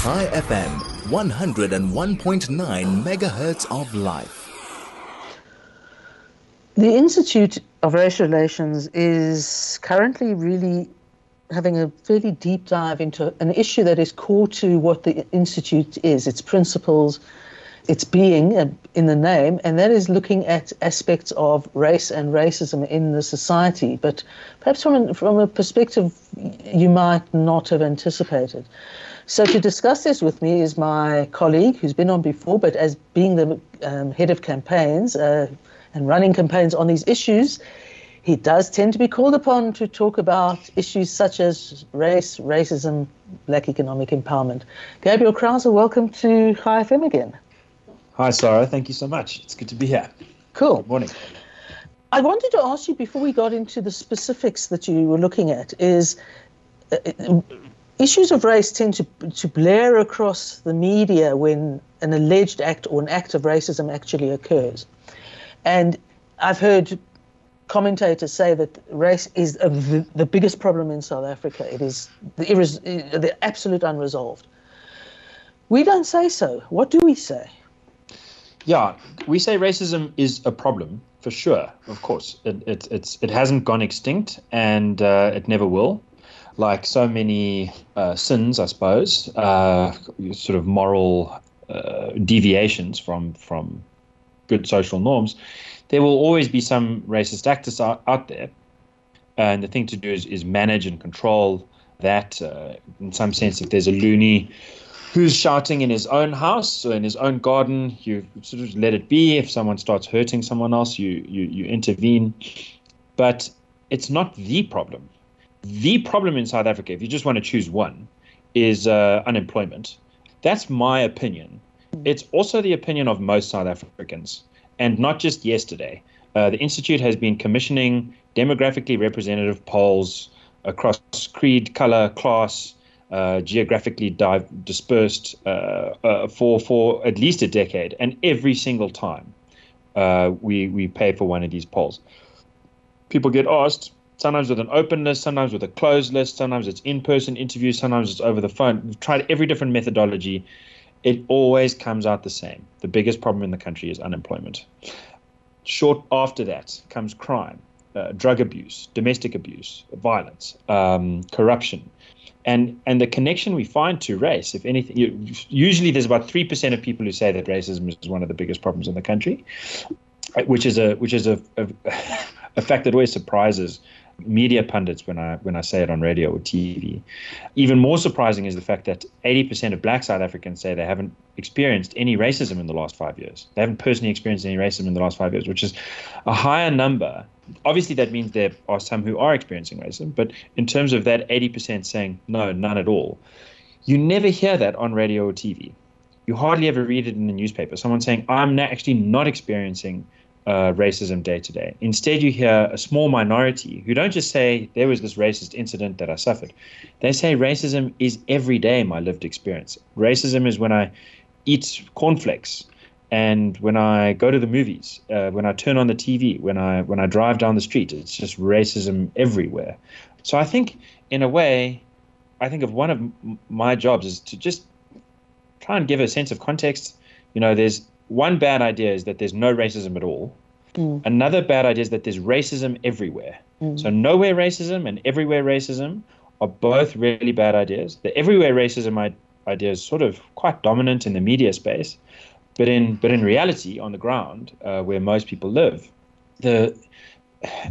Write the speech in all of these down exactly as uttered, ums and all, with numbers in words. ChaiFM, one oh one point nine megahertz of life. The Institute of Racial Relations is currently really having a fairly deep dive into an issue that is core to what the Institute is, its principles, its being in the name, and that is looking at aspects of race and racism in the society, but perhaps from a, from a perspective you might not have anticipated. So to discuss this with me is my colleague, who's been on before, but as being the um, head of campaigns uh, and running campaigns on these issues, he does tend to be called upon to talk about issues such as race, racism, black economic empowerment. Gabriel Crouse, welcome to ChaiFM again. Hi, Sarah. Thank you so much. It's good to be here. Cool. Good morning. I wanted to ask you, before we got into the specifics that you were looking at, is uh, issues of race tend to, to blare across the media when an alleged act or an act of racism actually occurs. And I've heard commentators say that race is a, the biggest problem in South Africa. It is the, irres- the absolute unresolved. We don't say so. What do we say? Yeah, we say racism is a problem for sure. Of course, it it it's, it hasn't gone extinct, and uh, it never will. Like so many uh, sins, I suppose, uh, sort of moral uh, deviations from from good social norms, there will always be some racist actors out, out there, and the thing to do is is manage and control that. Uh, in some sense, if there's a loony who's shouting in his own house or in his own garden, you sort of let it be. If someone starts hurting someone else, you you you intervene. But it's not the problem. The problem in South Africa, if you just want to choose one, is uh, unemployment. That's my opinion. It's also the opinion of most South Africans, and not just yesterday. Uh, the Institute has been commissioning demographically representative polls across creed, color, class, Uh, geographically dive, dispersed uh, uh, for for at least a decade, and every single time uh, we we pay for one of these polls, people get asked, sometimes with an open list, sometimes with a closed list, sometimes it's in-person interviews, sometimes it's over the phone. We've tried every different methodology. It always comes out the same. The biggest problem in the country is unemployment. Short after that comes crime, uh, drug abuse, domestic abuse, violence, um, corruption. And and the connection we find to race, if anything, you, usually there's about three percent of people who say that racism is one of the biggest problems in the country, which is a which is a a, a fact that always surprises media pundits when I when I say it on radio or T V. Even more surprising is the fact that eighty percent of Black South Africans say they haven't experienced any racism in the last five years. They haven't personally experienced any racism in the last five years, which is a higher number. Obviously, that means there are some who are experiencing racism, but in terms of that eighty percent saying, no, none at all, you never hear that on radio or T V. You hardly ever read it in the newspaper. Someone saying, I'm not actually not experiencing uh, racism day to day. Instead, you hear a small minority who don't just say, there was this racist incident that I suffered. They say racism is every day my lived experience. Racism is when I eat cornflakes, and when I go to the movies, uh, when I turn on the T V, when I when I drive down the street, it's just racism everywhere. So I think, in a way, I think of one of m- my jobs is to just try and give a sense of context. You know, there's one bad idea is that there's no racism at all. Mm. Another bad idea is that there's racism everywhere. Mm. So nowhere racism and everywhere racism are both really bad ideas. The everywhere racism I- idea is sort of quite dominant in the media space. But in but in reality, on the ground, uh, where most people live, the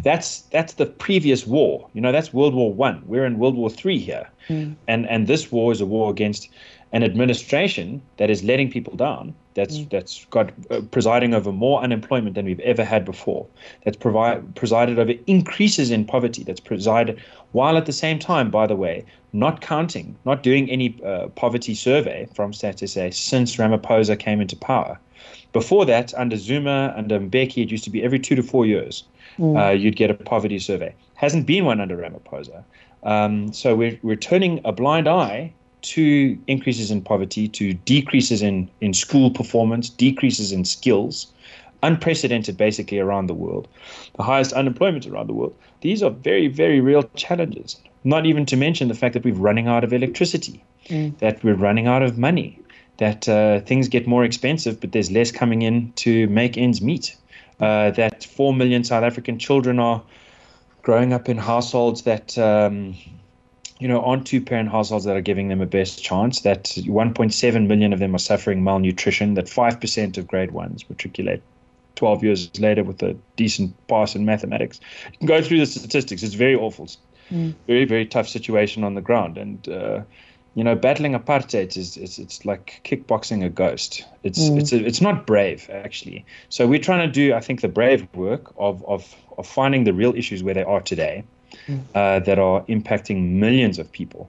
that's that's the previous war. You know, that's World War One. We're in World War Three here, mm. and and this war is a war against an administration that is letting people down. That's mm. that's got uh, presiding over more unemployment than we've ever had before. That's provide, presided over increases in poverty. That's presided while at the same time, by the way, not counting, not doing any uh, poverty survey from Stats S A since Ramaphosa came into power. Before that, under Zuma, under Mbeki, it used to be every two to four years mm. uh, you'd get a poverty survey. Hasn't been one under Ramaphosa. Um, so we're we're turning a blind eye to increases in poverty, to decreases in, in school performance, decreases in skills, unprecedented basically around the world, the highest unemployment around the world. These are very, very real challenges. Not even to mention the fact that we're running out of electricity, mm. that we're running out of money, that uh, things get more expensive, but there's less coming in to make ends meet, uh, that four million South African children are growing up in households that um, you know, aren't two-parent households that are giving them a best chance, that one point seven million of them are suffering malnutrition, that five percent of grade ones matriculate twelve years later with a decent pass in mathematics. You can go through the statistics. It's very awful. Mm. Very, very tough situation on the ground. And, uh, you know, battling apartheid is, it's, it's like kickboxing a ghost. It's, mm. it's, a, it's not brave, actually. So we're trying to do, I think, the brave work of, of, of finding the real issues where they are today, mm. uh, that are impacting millions of people.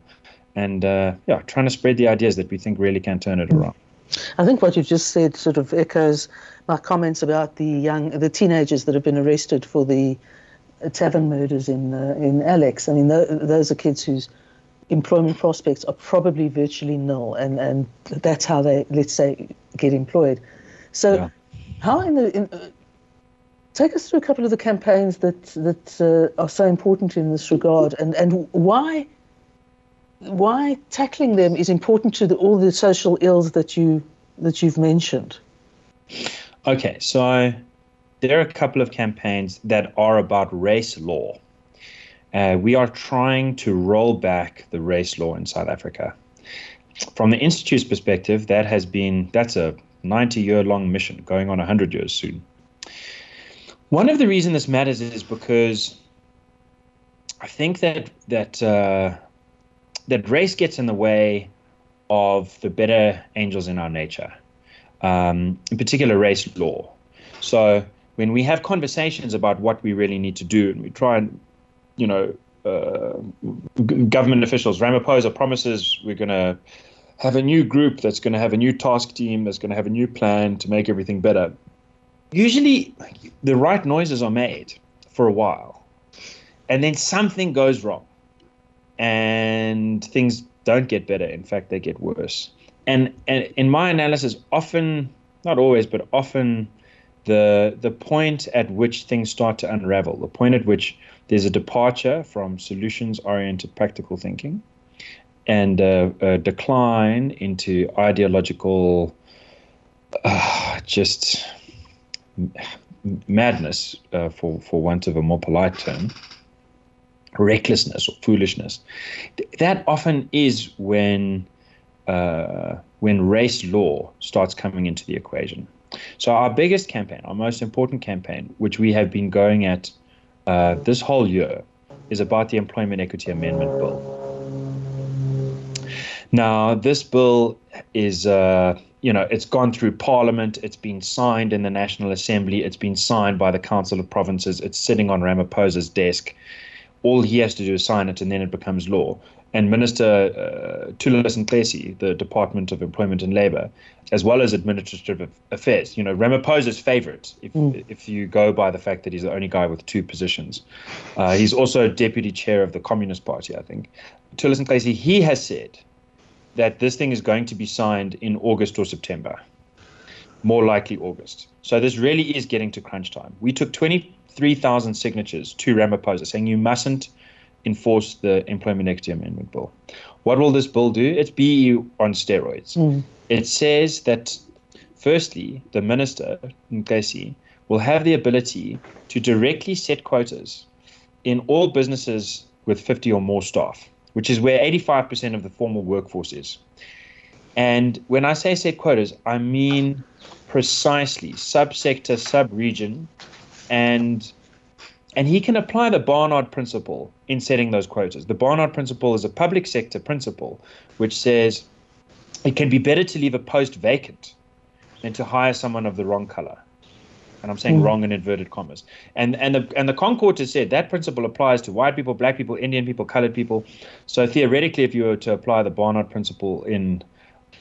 And, uh, yeah, trying to spread the ideas that we think really can turn it around. I think what you've just said sort of echoes my comments about the young, the teenagers that have been arrested for the tavern murders in uh, in Alex. I mean, th- those are kids whose employment prospects are probably virtually null, and, and that's how they, let's say, get employed. So, yeah. how in the in, uh, take us through a couple of the campaigns that that uh, are so important in this regard, and and why why tackling them is important to the, all the social ills that you that you've mentioned. Okay, so. There are a couple of campaigns that are about race law. Uh, we are trying to roll back the race law in South Africa. From the Institute's perspective, that has been, that's a ninety-year-long mission, going on one hundred years soon. One of the reasons this matters is because I think that that uh, that race gets in the way of the better angels in our nature, um, in particular race law. So when we have conversations about what we really need to do, and we try and, you know, uh, g- government officials, Ramaphosa promises we're going to have a new group that's going to have a new task team, that's going to have a new plan to make everything better. Usually the right noises are made for a while, and then something goes wrong and things don't get better. In fact, they get worse. And, and in my analysis, often, not always, but often, The the point at which things start to unravel, the point at which there's a departure from solutions-oriented practical thinking and a, a decline into ideological uh, just madness, uh, for, for want of a more polite term, recklessness or foolishness. That often is when uh, when race law starts coming into the equation. So our biggest campaign, our most important campaign, which we have been going at uh, this whole year, is about the Employment Equity Amendment Bill. Now, this bill is, uh, you know, it's gone through Parliament. It's been signed in the National Assembly. It's been signed by the Council of Provinces. It's sitting on Ramaphosa's desk. All he has to do is sign it, and then it becomes law. And Minister uh, Thulas Nxesi, the Department of Employment and Labour, as well as Administrative Affairs, you know, Ramaphosa's favourite, if mm. if you go by the fact that he's the only guy with two positions. Uh, he's also Deputy Chair of the Communist Party, I think. Thulas Nxesi, he has said that this thing is going to be signed in August or September, more likely August. So this really is getting to crunch time. We took twenty-three thousand signatures to Ramaphosa saying you mustn't enforce the Employment Equity Amendment Bill. What will this bill do? It's B E E on steroids. Mm. It says that, firstly, the minister, Nxesi, will have the ability to directly set quotas in all businesses with fifty or more staff, which is where eighty-five percent of the formal workforce is. And when I say set quotas, I mean precisely subsector, sub-region, and And he can apply the Barnard principle in setting those quotas. The Barnard principle is a public sector principle which says it can be better to leave a post vacant than to hire someone of the wrong color. And I'm saying mm. wrong in inverted commas. And and the and the Concourt has said that principle applies to white people, black people, Indian people, colored people. So theoretically, if you were to apply the Barnard principle in,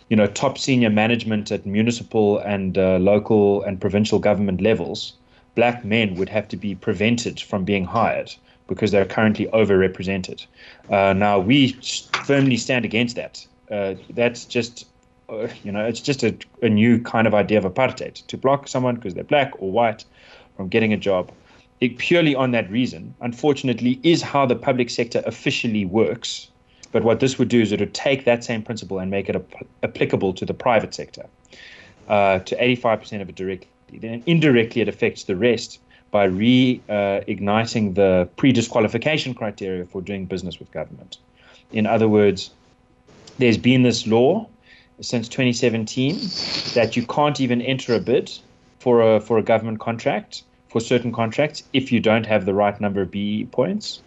you know, top senior management at municipal and uh, local and provincial government levels, black men would have to be prevented from being hired because they're currently overrepresented. Uh, now, we firmly stand against that. Uh, that's just, uh, you know, it's just a, a new kind of idea of apartheid, to block someone because they're black or white from getting a job. it purely on that reason, unfortunately, is how the public sector officially works. But what this would do is it would take that same principle and make it ap- applicable to the private sector, uh, to eighty-five percent of it directly. Then indirectly, it affects the rest by reigniting uh, the pre-disqualification criteria for doing business with government. In other words, there's been this law since twenty seventeen that you can't even enter a bid for a for a government contract, for certain contracts, if you don't have the right number of B E E points.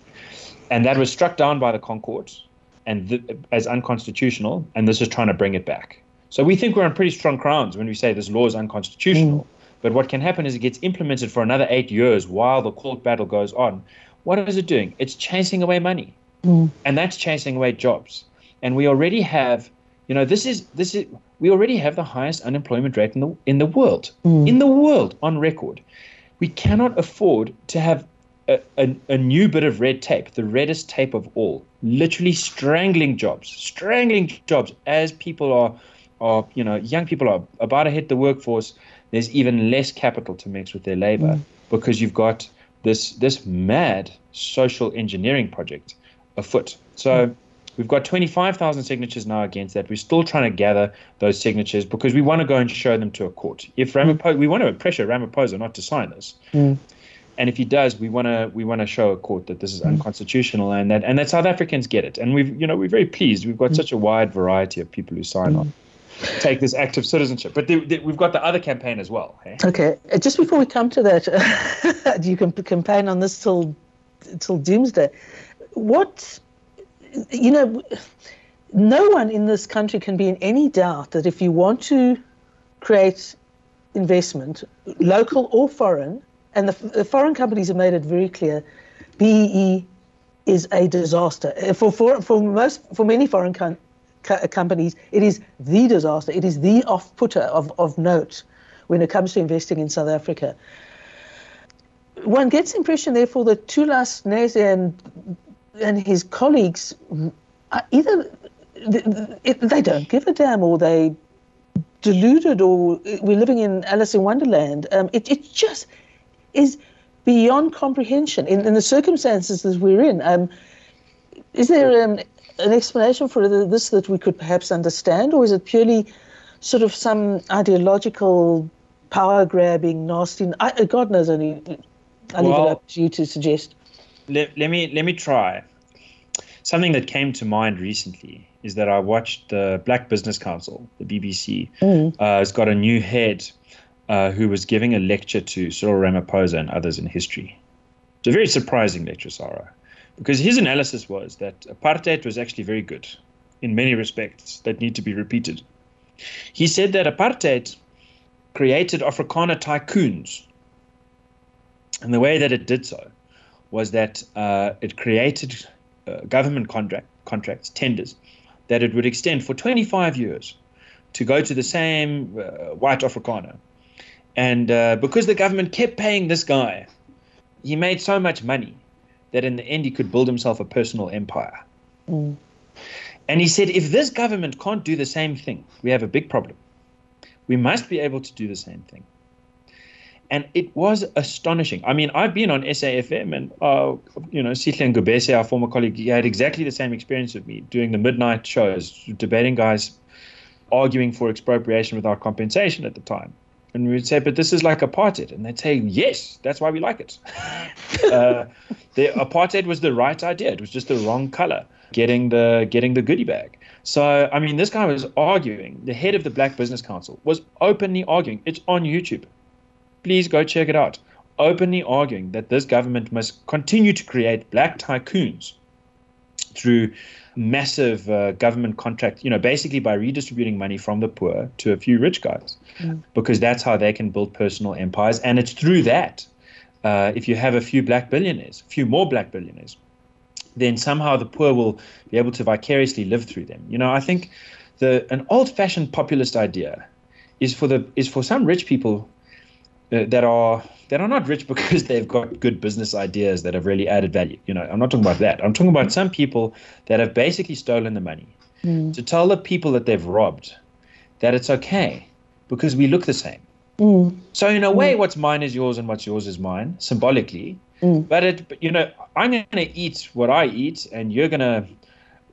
And that was struck down by the Concourt and th- as unconstitutional, and this is trying to bring it back. So we think we're on pretty strong grounds when we say this law is unconstitutional. Mm. But what can happen is it gets implemented for another eight years while the court battle goes on. What is it doing? It's chasing away money. Mm. And that's chasing away jobs. And we already have, you know, this is this is we already have the highest unemployment rate in the in the world. Mm. In the world, on record. We cannot afford to have a, a, a new bit of red tape, the reddest tape of all, literally strangling jobs, strangling jobs as people are, are you know, young people are about to hit the workforce. There's even less capital to mix with their labor mm. because you've got this this mad social engineering project afoot. So mm. we've got twenty-five thousand signatures now against that. We're still trying to gather those signatures because we want to go and show them to a court. If Ramaphosa, mm. we want to pressure Ramaphosa not to sign this, mm. and if he does, we want to we want to show a court that this is mm. unconstitutional and that and that South Africans get it. And we've you know we're very pleased. We've got mm. such a wide variety of people who sign mm. on. Take this active citizenship. But the, the, we've got the other campaign as well. Hey? Okay. Just before we come to that, you can campaign on this till till doomsday. What, you know, no one in this country can be in any doubt that if you want to create investment, local or foreign, and the, the foreign companies have made it very clear, B E E is a disaster. For, for, for, most, for many foreign countries, companies, it is the disaster. It is the off-putter of, of note when it comes to investing in South Africa. One gets the impression, therefore, that Thulas Nxesi and, and his colleagues are either they, they don't give a damn, or they deluded, or we're living in Alice in Wonderland. Um, it, it just is beyond comprehension in, in the circumstances that we're in. Um, is there an an explanation for this that we could perhaps understand, or is it purely sort of some ideological power grabbing nasty I, God knows only I'll well, leave it up to you to suggest. Let, let me let me try. Something that came to mind recently is that I watched the Black Business Council, the B B C. Mm. Uh, it's got a new head uh, who was giving a lecture to Cyril Ramaphosa and others in history. It's a very surprising lecture, Sarah. Because his analysis was that apartheid was actually very good in many respects that need to be repeated. He said that apartheid created Afrikaner tycoons. And the way that it did so was that uh, it created uh, government contract, contracts, tenders, that it would extend for twenty-five years to go to the same uh, white Afrikaner. And uh, because the government kept paying this guy, he made so much money that in the end he could build himself a personal empire. Mm. And he said, if this government can't do the same thing, we have a big problem. We must be able to do the same thing. And it was astonishing. I mean, I've been on S A F M and, uh, you know, Sikhan Gubese, our former colleague, he had exactly the same experience with me doing the midnight shows, debating guys arguing for expropriation without compensation at the time. And we would say, but this is like apartheid. And they'd say, yes, that's why we like it. uh, the apartheid was the right idea. It was just the wrong color, getting the getting the goodie bag. So, I mean, this guy was arguing. The head of the Black Business Council was openly arguing. It's on YouTube. Please go check it out. Openly arguing that this government must continue to create black tycoons through massive uh, government contract, you know, basically by redistributing money from the poor to a few rich guys, mm. because that's how they can build personal empires. And it's through that, uh, if you have a few black billionaires, a few more black billionaires, then somehow the poor will be able to vicariously live through them. You know, I think the an old-fashioned populist idea is for the is for some rich people uh, that are that are not rich because they've got good business ideas that have really added value. You know, I'm not talking about that. I'm talking about some people that have basically stolen the money mm. to tell the people that they've robbed that it's okay because we look the same. Mm. So in a way, mm. what's mine is yours and what's yours is mine, symbolically. Mm. But, it, but, you know, I'm going to eat what I eat and you're going to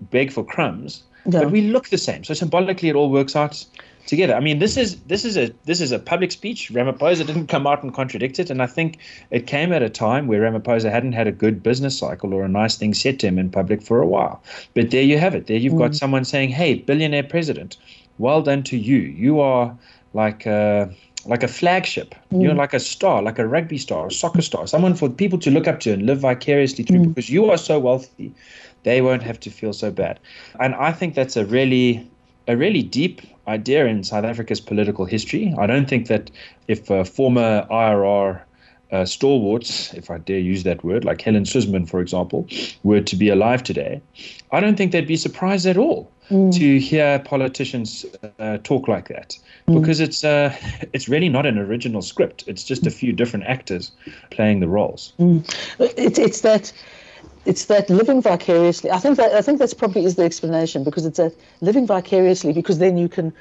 beg for crumbs. Yeah. But we look the same. So symbolically, it all works out together. I mean, this is this is a this is a public speech. Ramaphosa didn't come out and contradict it. And I think it came at a time where Ramaphosa hadn't had a good business cycle or a nice thing said to him in public for a while. But there you have it. There you've mm. got someone saying, hey, billionaire president, well done to you. You are like a, like a flagship. Mm. You're like a star, like a rugby star, a soccer star, someone for people to look up to and live vicariously through mm. because you are so wealthy. They won't have to feel so bad. And I think that's a really, a really deep idea in South Africa's political history. I don't think that if uh, former I R R uh, stalwarts, if I dare use that word, like Helen Suzman, for example, were to be alive today, I don't think they'd be surprised at all mm. to hear politicians uh, talk like that, mm. because it's uh, it's really not an original script. It's just a few different actors playing the roles. Mm. It's, it's that... It's that living vicariously. I think that I think that's probably is the explanation, because it's that living vicariously, because then you can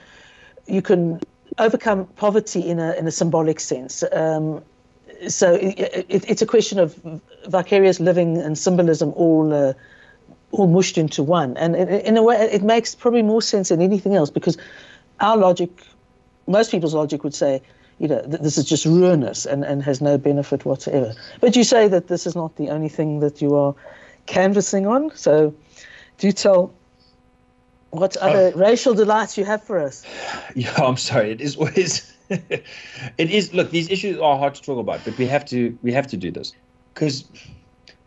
you can overcome poverty in a in a symbolic sense. Um, so it, it, it's a question of vicarious living and symbolism all uh, all mushed into one. And in, in a way, it makes probably more sense than anything else, because our logic, most people's logic, would say, you know, th this is just ruinous and, and has no benefit whatsoever. But you say that this is not the only thing that you are canvassing on. So do tell what other oh. racial delights you have for us. Yeah, I'm sorry. It is always, it is, look, these issues are hard to talk about, but we have to, we have to do this. Because,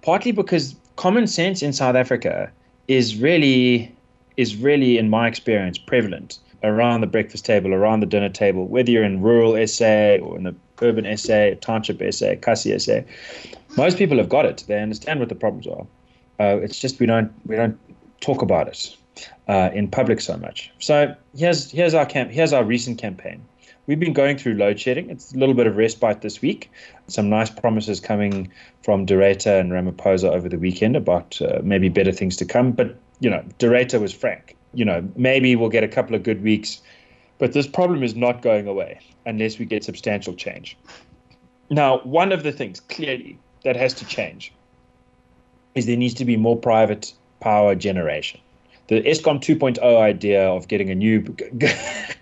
partly because common sense in South Africa is really, is really, in my experience, prevalent around the breakfast table, around the dinner table, whether you're in rural S A or in the urban S A, township S A, Kasi S A, most people have got it. They understand what the problems are. Uh, it's just we don't we don't talk about it uh, in public so much. So here's here's our camp. Here's our recent campaign. We've been going through load shedding. It's a little bit of respite this week. Some nice promises coming from Dureta and Ramaphosa over the weekend about uh, maybe better things to come. But you know, Dureta was frank. You know, maybe we'll get a couple of good weeks, but this problem is not going away unless we get substantial change. Now, one of the things clearly that has to change is there needs to be more private power generation. The ESCOM two point oh idea of getting a new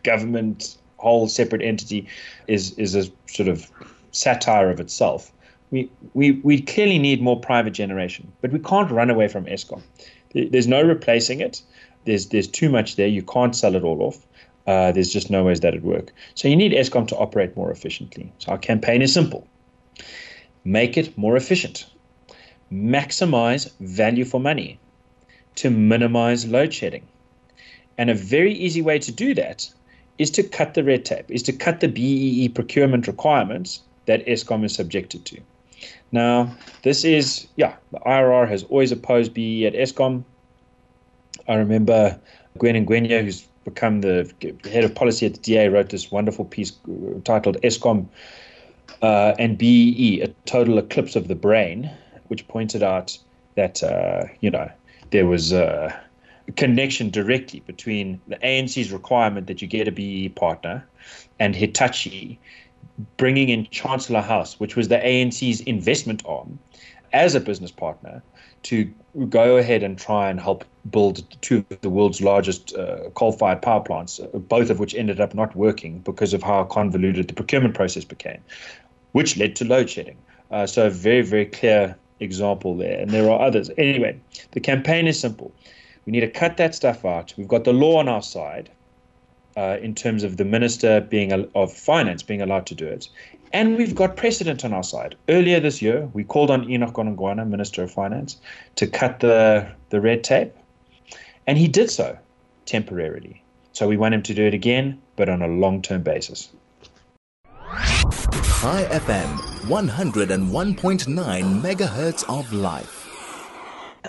government, whole separate entity, is is a sort of satire of itself. We, we, we clearly need more private generation, but we can't run away from ESCOM. There's no replacing it. There's there's too much there. You can't sell it all off. Uh, there's just no ways that it'd work. So you need ESCOM to operate more efficiently. So our campaign is simple. Make it more efficient. Maximize value for money to minimize load shedding. And a very easy way to do that is to cut the red tape, is to cut the B E E procurement requirements that ESCOM is subjected to. Now, this is, yeah, the I R R has always opposed B E E at ESCOM. I remember Gwen Ngwenya, who's become the head of policy at the D A, wrote this wonderful piece titled ESCOM uh, and B E E, A Total Eclipse of the Brain, which pointed out that, uh, you know, there was a connection directly between the A N C's requirement that you get a B E E partner and Hitachi bringing in Chancellor House, which was the A N C's investment arm, as a business partner, to go ahead and try and help build two of the world's largest uh, coal-fired power plants, both of which ended up not working because of how convoluted the procurement process became, which led to load shedding. Uh, so a very, very clear example there, and there are others. Anyway, the campaign is simple. We need to cut that stuff out. We've got the law on our side uh, in terms of the Minister being a, of Finance being allowed to do it. And we've got precedent on our side. Earlier this year, we called on Enoch Godongwana, Minister of Finance, to cut the, the red tape. And he did so temporarily. So we want him to do it again, but on a long-term basis. ChaiFM, one oh one point nine megahertz of life.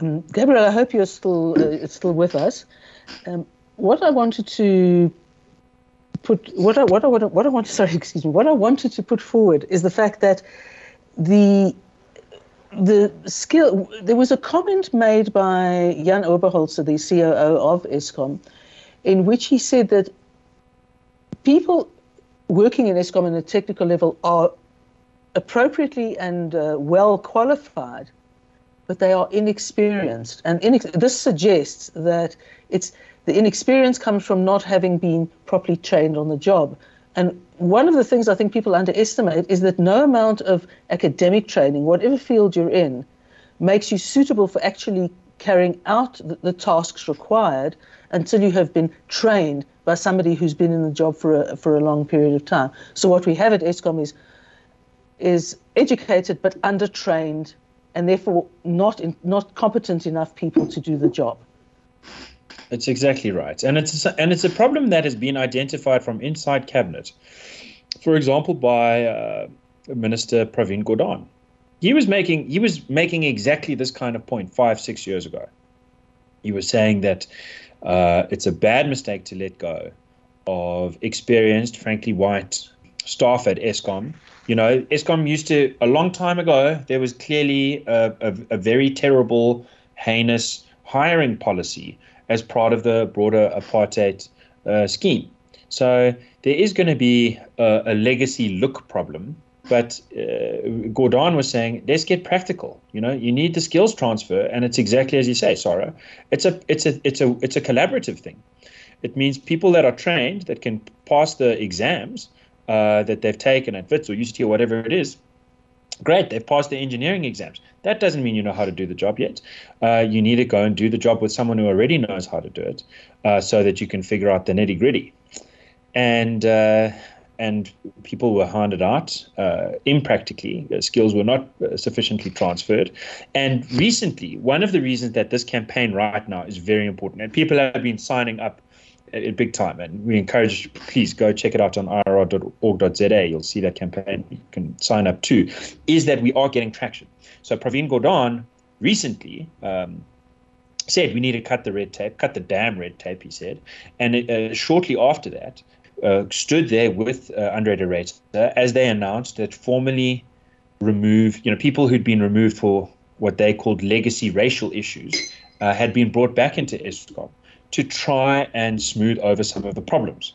Um, Gabriel, I hope you're still, uh, still with us. Um, what I wanted to... Put what I what I what I, what I want sorry excuse me what I wanted to put forward is the fact that the the skill there was a comment made by Jan Oberholzer, the C O O of ESCOM, in which he said that people working in ESCOM on a technical level are appropriately and uh, well qualified, but they are inexperienced. And inex- this suggests that it's the inexperience comes from not having been properly trained on the job. And one of the things I think people underestimate is that no amount of academic training, whatever field you're in, makes you suitable for actually carrying out the, the tasks required until you have been trained by somebody who's been in the job for a, for a long period of time. So what we have at ESCOM is is educated but undertrained, and therefore not in, not competent enough people to do the job. It's exactly right, and it's and it's a problem that has been identified from inside cabinet. For example, by uh, Minister Pravin Gordhan, he was making he was making exactly this kind of point five six years ago. He was saying that uh, it's a bad mistake to let go of experienced, frankly white staff at ESCOM. You know, ESCOM used to, a long time ago, there was clearly a, a, a very terrible, heinous hiring policy as part of the broader apartheid uh, scheme. So there is going to be a, a legacy look problem. But uh, Gordhan was saying, let's get practical. You know, you need the skills transfer, and it's exactly as you say, Sarah. It's a, it's a, it's a, it's a collaborative thing. It means people that are trained, that can pass the exams, Uh, that they've taken at WITS or U C T or whatever it is, great, they've passed their engineering exams. That doesn't mean you know how to do the job yet. Uh, you need to go and do the job with someone who already knows how to do it, uh, so that you can figure out the nitty gritty. And uh, and people were handed out uh, impractically. Uh, skills were not uh, sufficiently transferred. And recently, one of the reasons that this campaign right now is very important, and people have been signing up big time, and we encourage, please go check it out on I R R dot org dot z a, you'll see that campaign, you can sign up too, is that we are getting traction. So Pravin Gordhan recently um, said we need to cut the red tape, cut the damn red tape, he said, and it, uh, shortly after that, uh, stood there with uh, Andre de Raiz as they announced that formally remove, you know, people who'd been removed for what they called legacy racial issues uh, had been brought back into ESCOM, to try and smooth over some of the problems.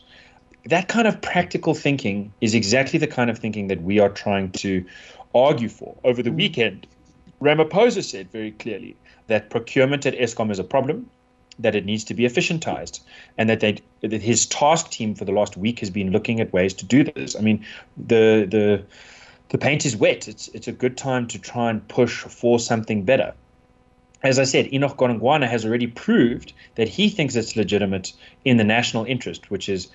That kind of practical thinking is exactly the kind of thinking that we are trying to argue for. Over the weekend, Ramaphosa said very clearly that procurement at ESCOM is a problem, that it needs to be efficientized, and that, they, that his task team for the last week has been looking at ways to do this. I mean, the the the paint is wet. It's it's a good time to try and push for something better. As I said, Enoch Godongwana has already proved that he thinks it's legitimate in the national interest, which is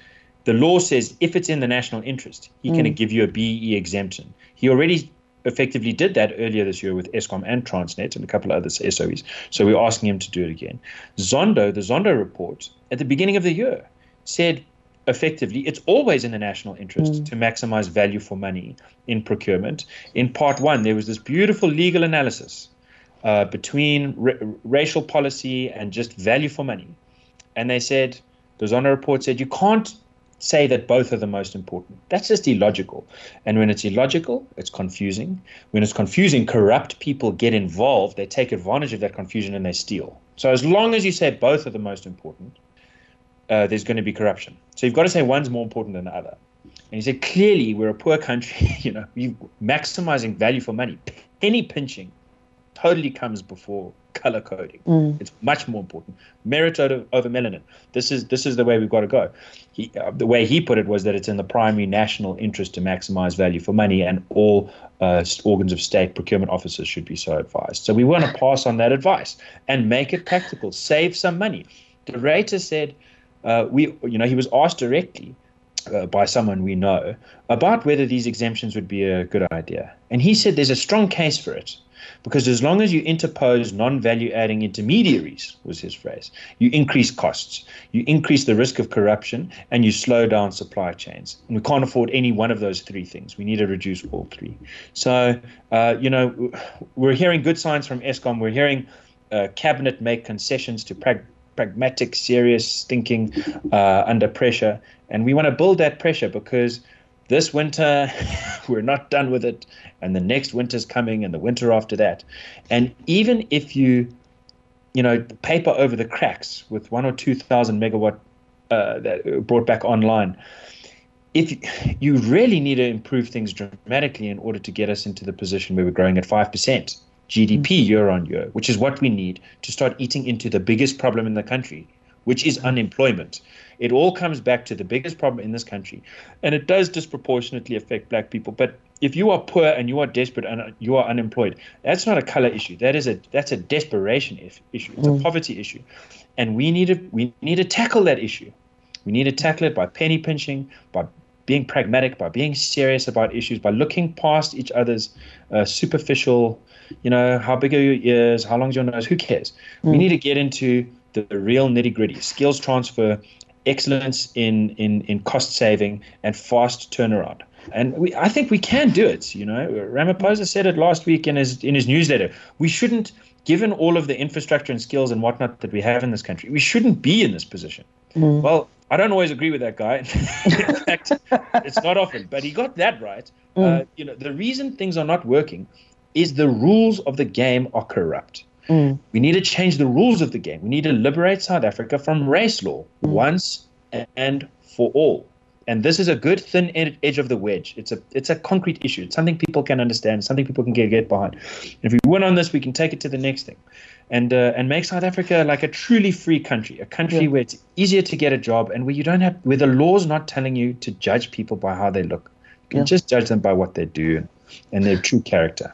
the law says if it's in the national interest, he mm. can give you a B E E exemption. He already effectively did that earlier this year with ESCOM and Transnet and a couple of other S O Es. So we're asking him to do it again. Zondo, the Zondo report at the beginning of the year said effectively it's always in the national interest mm. to maximize value for money in procurement. In part one, there was this beautiful legal analysis Uh, between r- racial policy and just value for money. And they said, the Zondo report said, you can't say that both are the most important. That's just illogical. And when it's illogical, it's confusing. When it's confusing, corrupt people get involved. They take advantage of that confusion and they steal. So as long as you say both are the most important, uh, there's going to be corruption. So you've got to say one's more important than the other. And he said, clearly, we're a poor country. You know, you're maximizing value for money, penny pinching totally comes before color coding. Mm. It's much more important. Merit over, over melanin. This is this is the way we've got to go. He, uh, the way he put it was that it's in the primary national interest to maximize value for money, and all uh, organs of state procurement officers should be so advised. So we want to pass on that advice and make it practical. Save some money. De Raiz said, uh, we, you know, he was asked directly Uh, by someone we know about whether these exemptions would be a good idea. And he said there's a strong case for it, because as long as you interpose non-value-adding intermediaries, was his phrase, you increase costs, you increase the risk of corruption, and you slow down supply chains. And we can't afford any one of those three things. We need to reduce all three. So, uh, you know, we're hearing good signs from ESCOM. We're hearing uh, cabinet make concessions to prag- pragmatic, serious thinking uh, under pressure. And we want to build that pressure, because this winter we're not done with it, and the next winter's coming, and the winter after that. And even if you, you know, paper over the cracks with one or two thousand megawatt uh, that brought back online, if you really need to improve things dramatically in order to get us into the position where we're growing at five percent G D P year on year, which is what we need to start eating into the biggest problem in the country, which is unemployment. It all comes back to the biggest problem in this country, and it does disproportionately affect black people. But if you are poor and you are desperate and you are unemployed, that's not a color issue. That is a that's a desperation issue. It's a poverty issue, and we need to we need to tackle that issue. We need to tackle it by penny pinching, by being pragmatic, by being serious about issues, by looking past each other's uh, superficial, you know, how big are your ears, how long is your nose, who cares? Mm. We need to get into the, the real nitty-gritty, skills transfer, excellence in, in, in cost saving, and fast turnaround. And we, I think we can do it. You know, Ramaphosa said it last week in his in his newsletter. We shouldn't, given all of the infrastructure and skills and whatnot that we have in this country, we shouldn't be in this position. Mm. Well, I don't always agree with that guy. In fact, it's not often, but he got that right. Mm. Uh, you know, the reason things are not working is the rules of the game are corrupt. Mm. We need to change the rules of the game. We need to liberate South Africa from race law mm. once and for all. And this is a good thin ed- edge of the wedge. It's a it's a concrete issue. It's something people can understand. Something people can get, get behind. And if we win on this, we can take it to the next thing, and uh, and make South Africa like a truly free country, a country yeah. where it's easier to get a job and where you don't have where the law's not telling you to judge people by how they look. You can yeah. just judge them by what they do and their true character.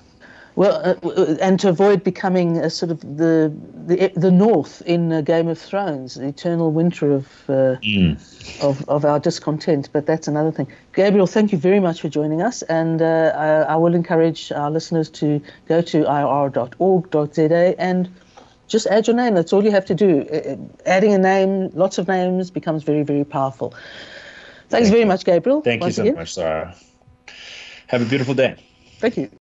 Well, uh, and to avoid becoming a sort of the the, the North in uh, Game of Thrones, the eternal winter of, uh, mm. of of our discontent. But that's another thing. Gabriel, thank you very much for joining us. And uh, I, I will encourage our listeners to go to I R R dot org dot Z A and just add your name. That's all you have to do. Adding a name, lots of names, becomes very, very powerful. Thanks thank very you. much, Gabriel. Thank you so again. much, Sarah. Have a beautiful day. Thank you.